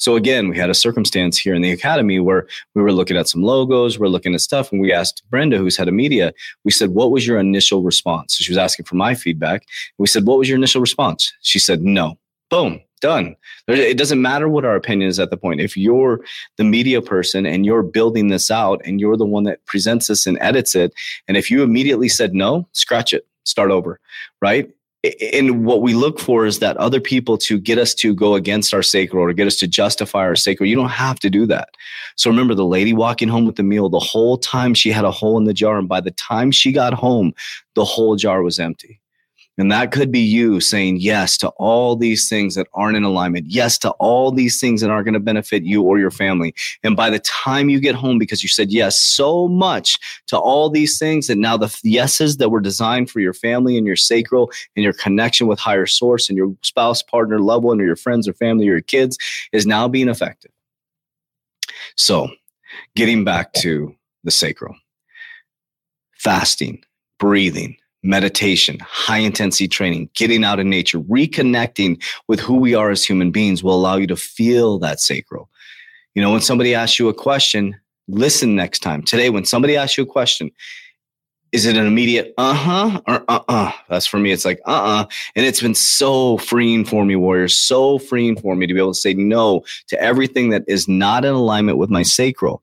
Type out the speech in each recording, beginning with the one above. So again, we had a circumstance here in the academy where we were looking at some logos, we're looking at stuff, and we asked Brenda, who's head of media, we said, what was your initial response? So she was asking for my feedback. We said, what was your initial response? She said, no. Boom. Done. It doesn't matter what our opinion is at the point. If you're the media person and you're building this out and you're the one that presents this and edits it, and if you immediately said no, scratch it, start over, right? And what we look for is that other people to get us to go against our sacral or get us to justify our sacral. You don't have to do that. So remember, the lady walking home with the meal, the whole time she had a hole in the jar. And by the time she got home, the whole jar was empty. And that could be you saying yes to all these things that aren't in alignment. Yes to all these things that aren't going to benefit you or your family. And by the time you get home, because you said yes so much to all these things, that now the yeses that were designed for your family and your sacral and your connection with higher source and your spouse, partner, loved one, or your friends or family or your kids is now being affected. So getting back to the sacral, fasting, breathing, meditation, high intensity training, getting out in nature, reconnecting with who we are as human beings will allow you to feel that sacral. You know, when somebody asks you a question, listen next time. Today, when somebody asks you a question, is it an immediate uh-huh or uh-uh? That's for me, it's like uh-uh. And it's been so freeing for me, Warrior, so freeing for me to be able to say no to everything that is not in alignment with my sacral.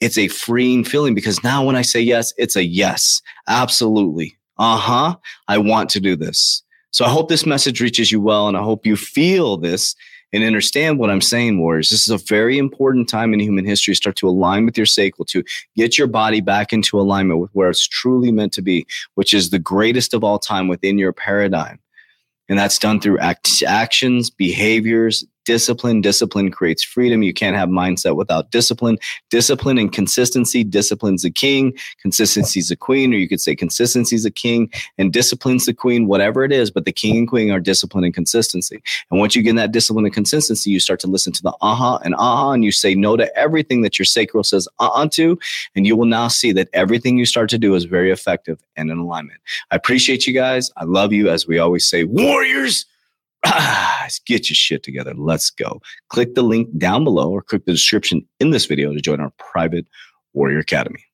It's a freeing feeling because now when I say yes, it's a yes, absolutely. Uh-huh, I want to do this. So I hope this message reaches you well, and I hope you feel this and understand what I'm saying, Warriors. This is a very important time in human history to start to align with your sacral, to get your body back into alignment with where it's truly meant to be, which is the greatest of all time within your paradigm. And that's done through actions, behaviors, discipline. Discipline creates freedom. You can't have mindset without discipline. Discipline and consistency. Discipline's the king. Consistency's the queen. Or you could say consistency's the king and discipline's the queen, whatever it is. But the king and queen are discipline and consistency. And once you get that discipline and consistency, you start to listen to the uh-huh and uh-huh. And you say no to everything that your sacral says uh-uh to. And you will now see that everything you start to do is very effective and in alignment. I appreciate you guys. I love you. As we always say, Warriors, get your shit together. Let's go. Click the link down below or click the description in this video to join our private Warrior Academy.